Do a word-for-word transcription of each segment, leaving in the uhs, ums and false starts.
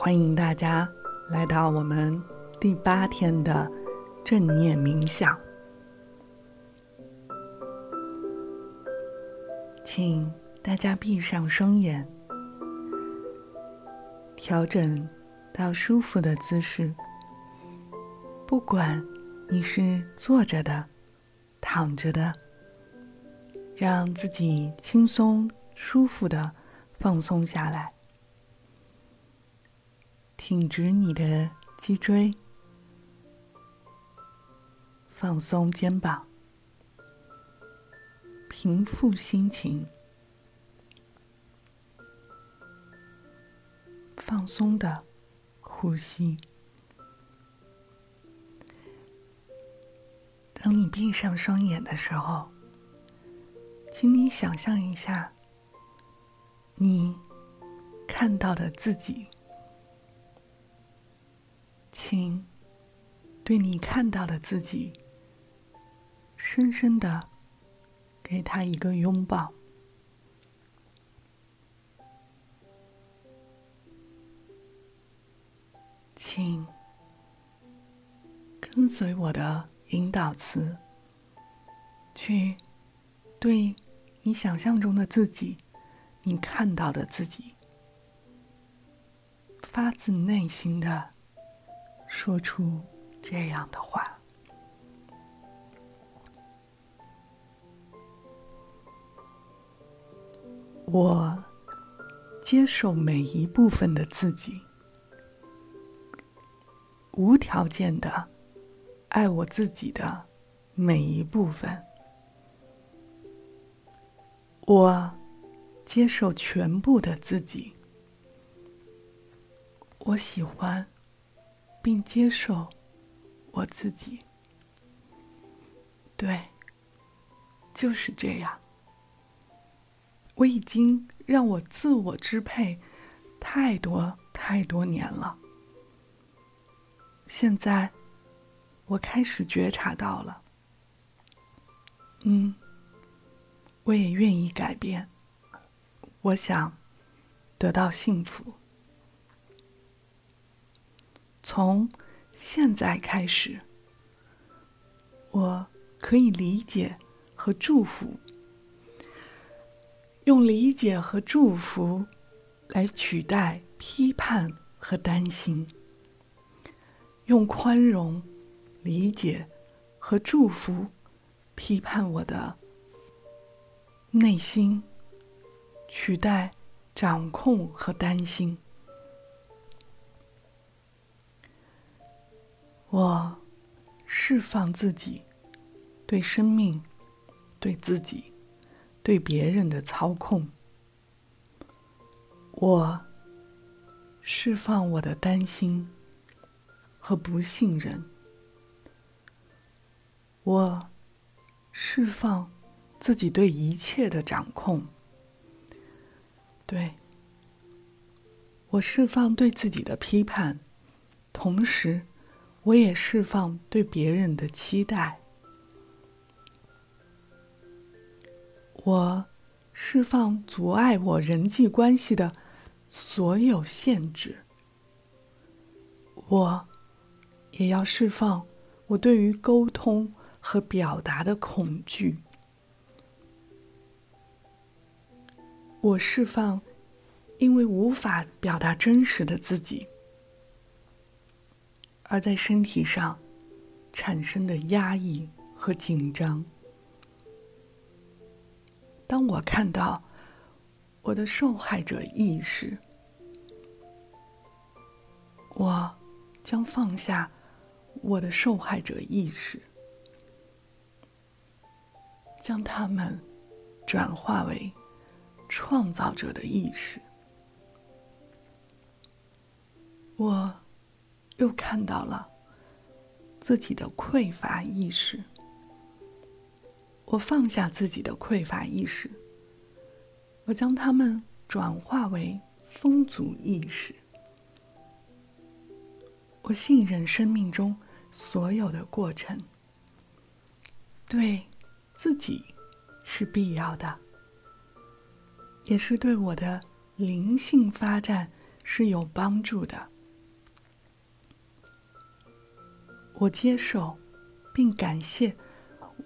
欢迎大家来到我们第八天的正念冥想。请大家闭上双眼，调整到舒服的姿势，不管你是坐着的、躺着的，让自己轻松舒服的放松下来。挺直你的脊椎，放松肩膀，平复心情，放松的呼吸。当你闭上双眼的时候，请你想象一下你看到的自己，请对你看到的自己深深的给他一个拥抱。请跟随我的引导词，去对你想象中的自己、你看到的自己，发自内心的说出这样的话。我接受每一部分的自己，无条件的爱我自己的每一部分。我接受全部的自己，我喜欢并接受我自己。对，就是这样。我已经让我自我支配太多太多年了，现在我开始觉察到了，嗯，我也愿意改变，我想得到幸福。从现在开始，我可以理解和祝福，用理解和祝福来取代批判和担心，用宽容、理解和祝福批判我的内心，取代掌控和担心。我释放自己对生命、对自己、对别人的操控，我释放我的担心和不信任，我释放自己对一切的掌控，对，我释放对自己的批判，同时我也释放对别人的期待。我释放阻碍我人际关系的所有限制，我也要释放我对于沟通和表达的恐惧。我释放因为无法表达真实的自己，而在身体上产生的压抑和紧张。当我看到我的受害者意识，我将放下我的受害者意识，将它们转化为创造者的意识。我又看到了自己的匮乏意识，我放下自己的匮乏意识，我将它们转化为丰足意识。我信任生命中所有的过程，对自己是必要的，也是对我的灵性发展是有帮助的。我接受并感谢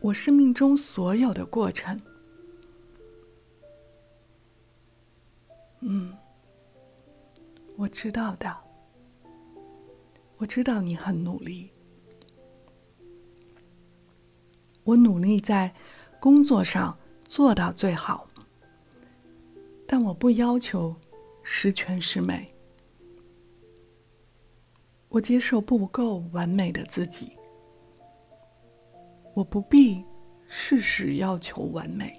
我生命中所有的过程。嗯，我知道的，我知道你很努力。我努力在工作上做到最好，但我不要求十全十美。我接受不够完美的自己，我不必事事要求完美，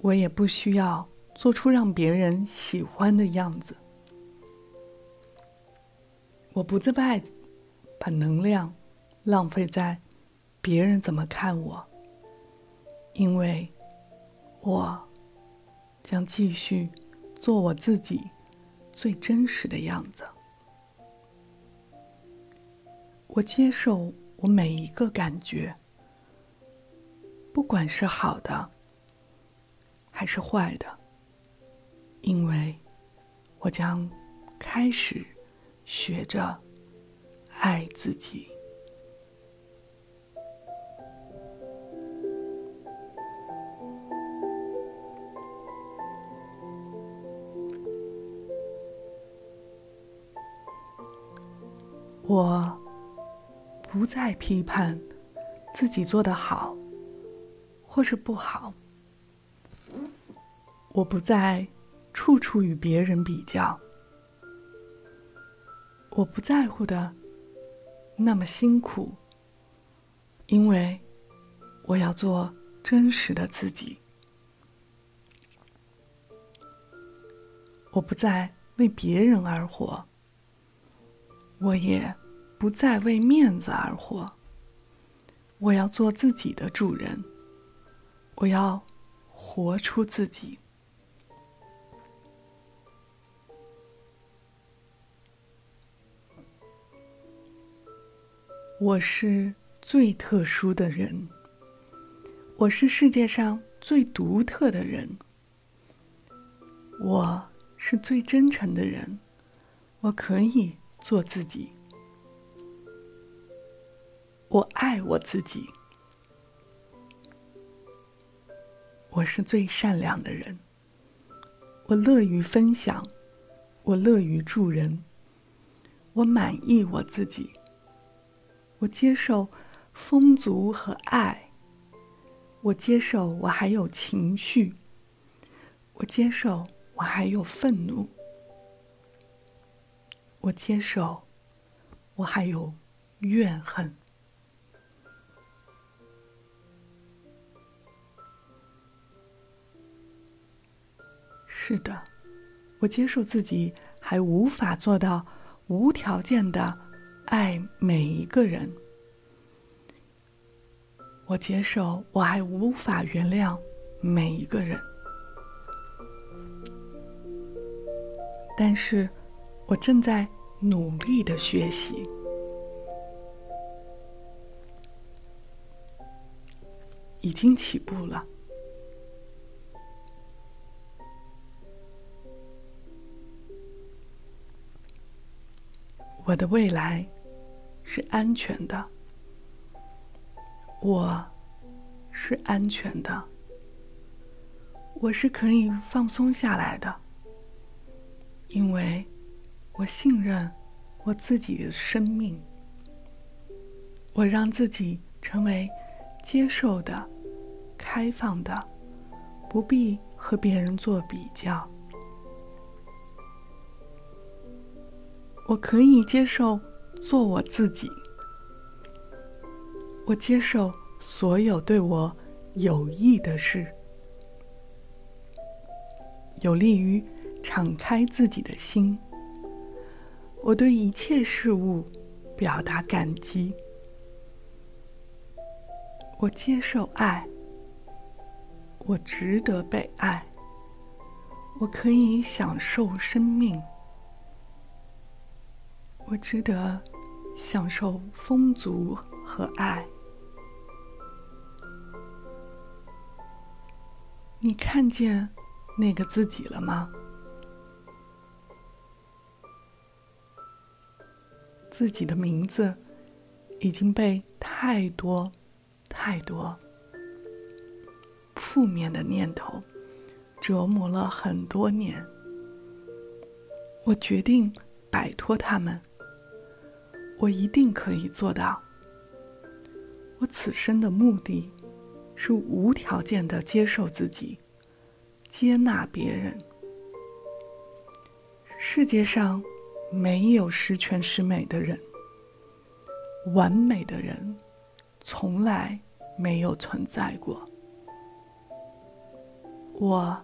我也不需要做出让别人喜欢的样子。我不再把能量浪费在别人怎么看我，因为我将继续做我自己最真实的样子。我接受我每一个感觉，不管是好的还是坏的，因为我将开始学着爱自己。我不再批判自己做得好或是不好，我不再处处与别人比较，我不在乎的那么辛苦，因为我要做真实的自己。我不再为别人而活，我也不再为面子而活，我要做自己的主人，我要活出自己。我是最特殊的人，我是世界上最独特的人，我是最真诚的人，我可以做自己，我爱我自己，我是最善良的人，我乐于分享，我乐于助人，我满意我自己，我接受丰足和爱，我接受我还有情绪，我接受我还有愤怒，我接受我还有怨恨。是的，我接受自己还无法做到无条件的爱每一个人，我接受我还无法原谅每一个人，但是我正在努力的学习。已经起步了。我的未来是安全的，我是安全的，我是可以放松下来的，因为我信任我自己的生命，我让自己成为接受的、开放的，不必和别人做比较。我可以接受做我自己，我接受所有对我有益的事，有利于敞开自己的心。我对一切事物表达感激，我接受爱，我值得被爱，我可以享受生命，我值得享受丰足和爱。你看见那个自己了吗？自己的名字已经被太多太多负面的念头折磨了很多年。我决定摆脱他们，我一定可以做到。我此生的目的是无条件地接受自己，接纳别人。世界上没有十全十美的人，完美的人从来没有存在过。我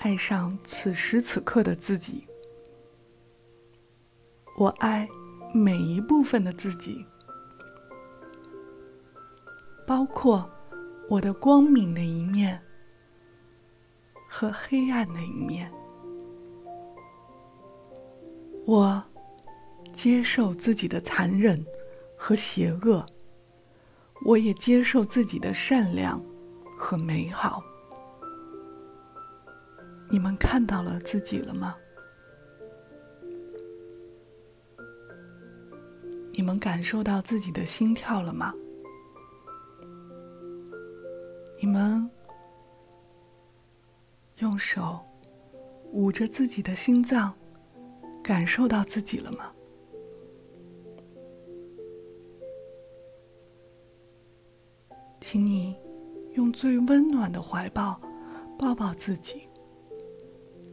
爱上此时此刻的自己，我爱每一部分的自己，包括我的光明的一面和黑暗的一面。我接受自己的残忍和邪恶，我也接受自己的善良和美好。你们看到了自己了吗？你们感受到自己的心跳了吗？你们用手捂着自己的心脏，感受到自己了吗？请你用最温暖的怀抱抱抱自己，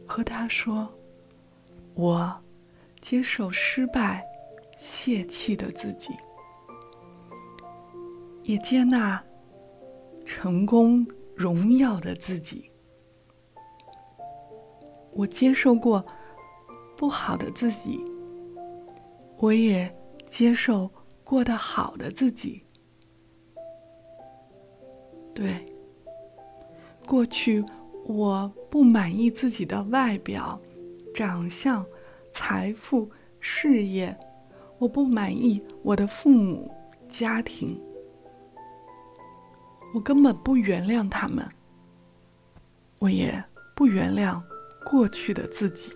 和他说，我接受失败泄气的自己，也接纳成功荣耀的自己。我接受过不好的自己，我也接受过得好的自己。对，过去我不满意自己的外表、长相、财富、事业，我不满意我的父母、家庭，我根本不原谅他们，我也不原谅过去的自己。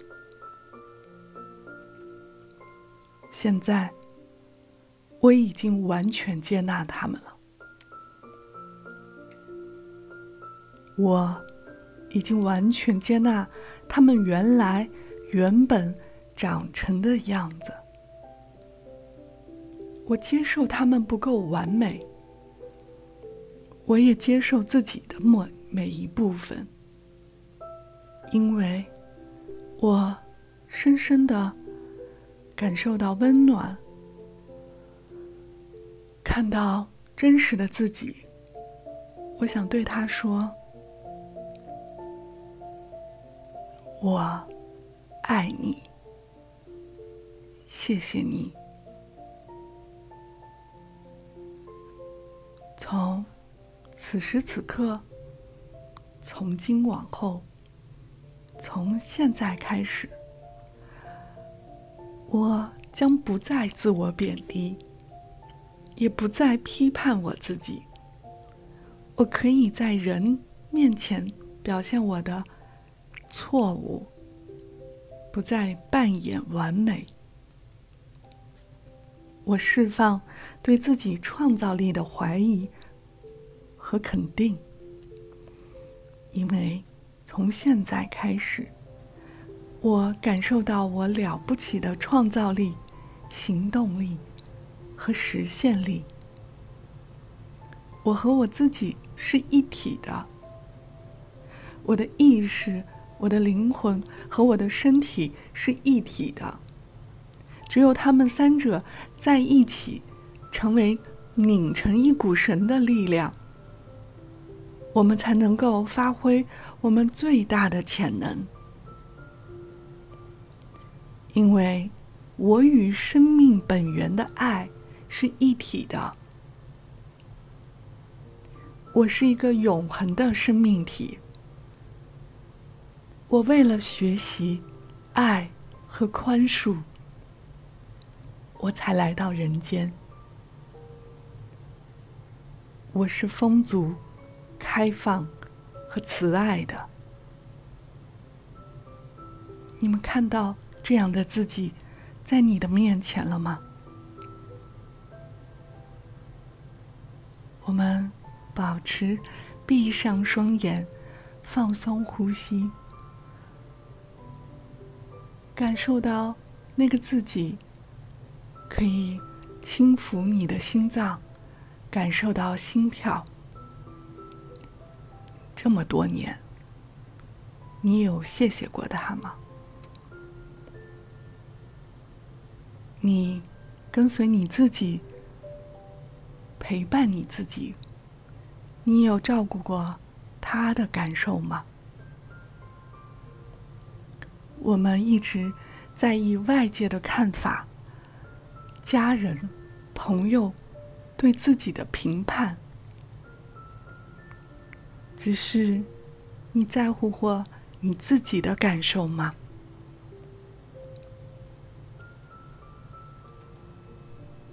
现在，我已经完全接纳他们了。我已经完全接纳他们原来原本长成的样子。我接受他们不够完美，我也接受自己的每一部分，因为我深深地感受到温暖，看到真实的自己。我想对他说，我爱你，谢谢你。从此时此刻，从今往后，从现在开始，我将不再自我贬低，也不再批判我自己。我可以在人面前表现我的错误，不再扮演完美。我释放对自己创造力的怀疑和肯定，因为从现在开始，我感受到我了不起的创造力、行动力和实现力。我和我自己是一体的，我的意识、我的灵魂和我的身体是一体的，只有他们三者在一起，成为拧成一股绳的力量，我们才能够发挥我们最大的潜能。因为我与生命本源的爱是一体的，我是一个永恒的生命体。我为了学习、爱和宽恕，我才来到人间。我是丰足、开放和慈爱的。你们看到这样的自己在你的面前了吗？我们保持闭上双眼，放松呼吸，感受到那个自己可以轻抚你的心脏，感受到心跳。这么多年，你有谢谢过他吗？你跟随你自己，陪伴你自己，你有照顾过他的感受吗？我们一直在意外界的看法，家人、朋友对自己的评判，只是你在乎过你自己的感受吗？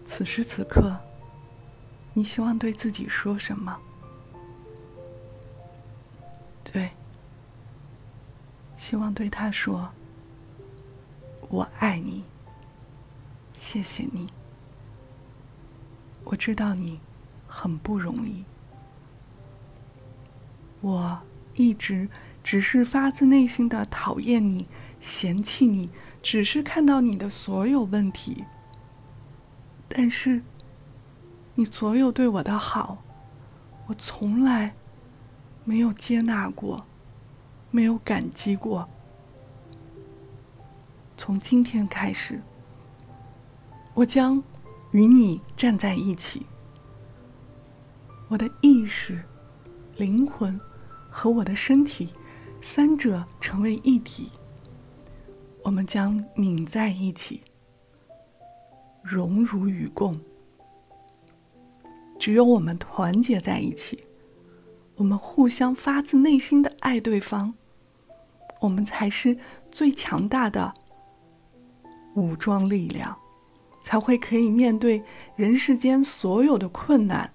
此时此刻，你希望对自己说什么？对，希望对他说：我爱你，谢谢你，我知道你很不容易，我一直只是发自内心的讨厌你，嫌弃你，只是看到你的所有问题，但是你所有对我的好，我从来没有接纳过，没有感激过。从今天开始，我将与你站在一起，我的意识、灵魂和我的身体，三者成为一体，我们将拧在一起，荣辱与共。只有我们团结在一起，我们互相发自内心的爱对方，我们才是最强大的武装力量，才会可以面对人世间所有的困难、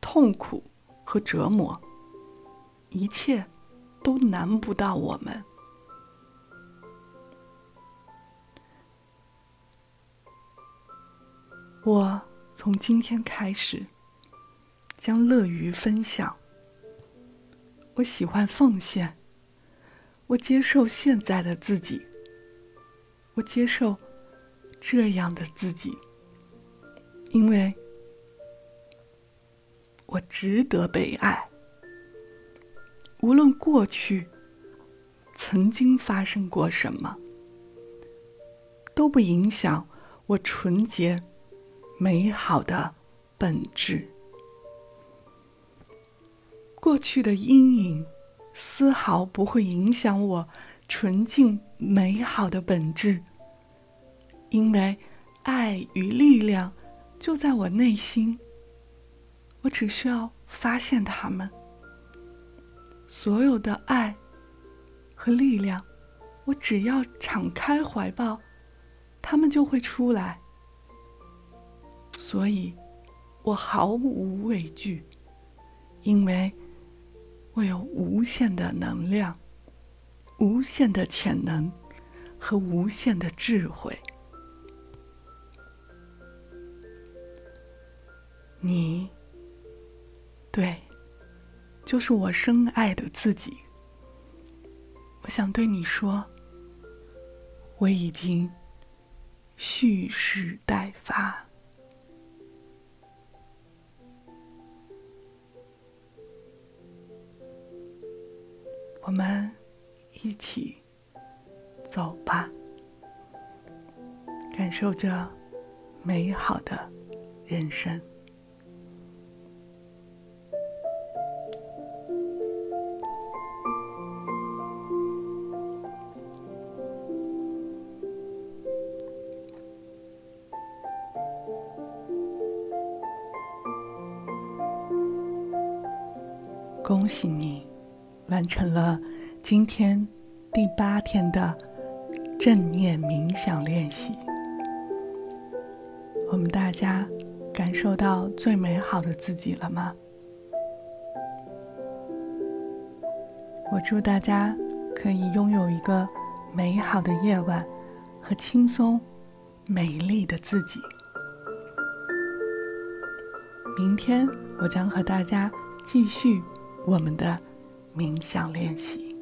痛苦和折磨，一切都难不到我们。我从今天开始将乐于分享，我喜欢奉献，我接受现在的自己，我接受这样的自己，因为我值得被爱。无论过去曾经发生过什么，都不影响我纯洁美好的本质。过去的阴影丝毫不会影响我纯净美好的本质，因为爱与力量就在我内心，我只需要发现它们。所有的爱和力量，我只要敞开怀抱，它们就会出来。所以我毫无畏惧，因为我有无限的能量，无限的潜能和无限的智慧。你，对，就是我深爱的自己。我想对你说，我已经蓄势待发。我们一起走吧，感受着美好的人生。恭喜你完成了今天第八天的正念冥想练习。我们大家感受到最美好的自己了吗？我祝大家可以拥有一个美好的夜晚和轻松美丽的自己。明天我将和大家继续我们的冥想练习。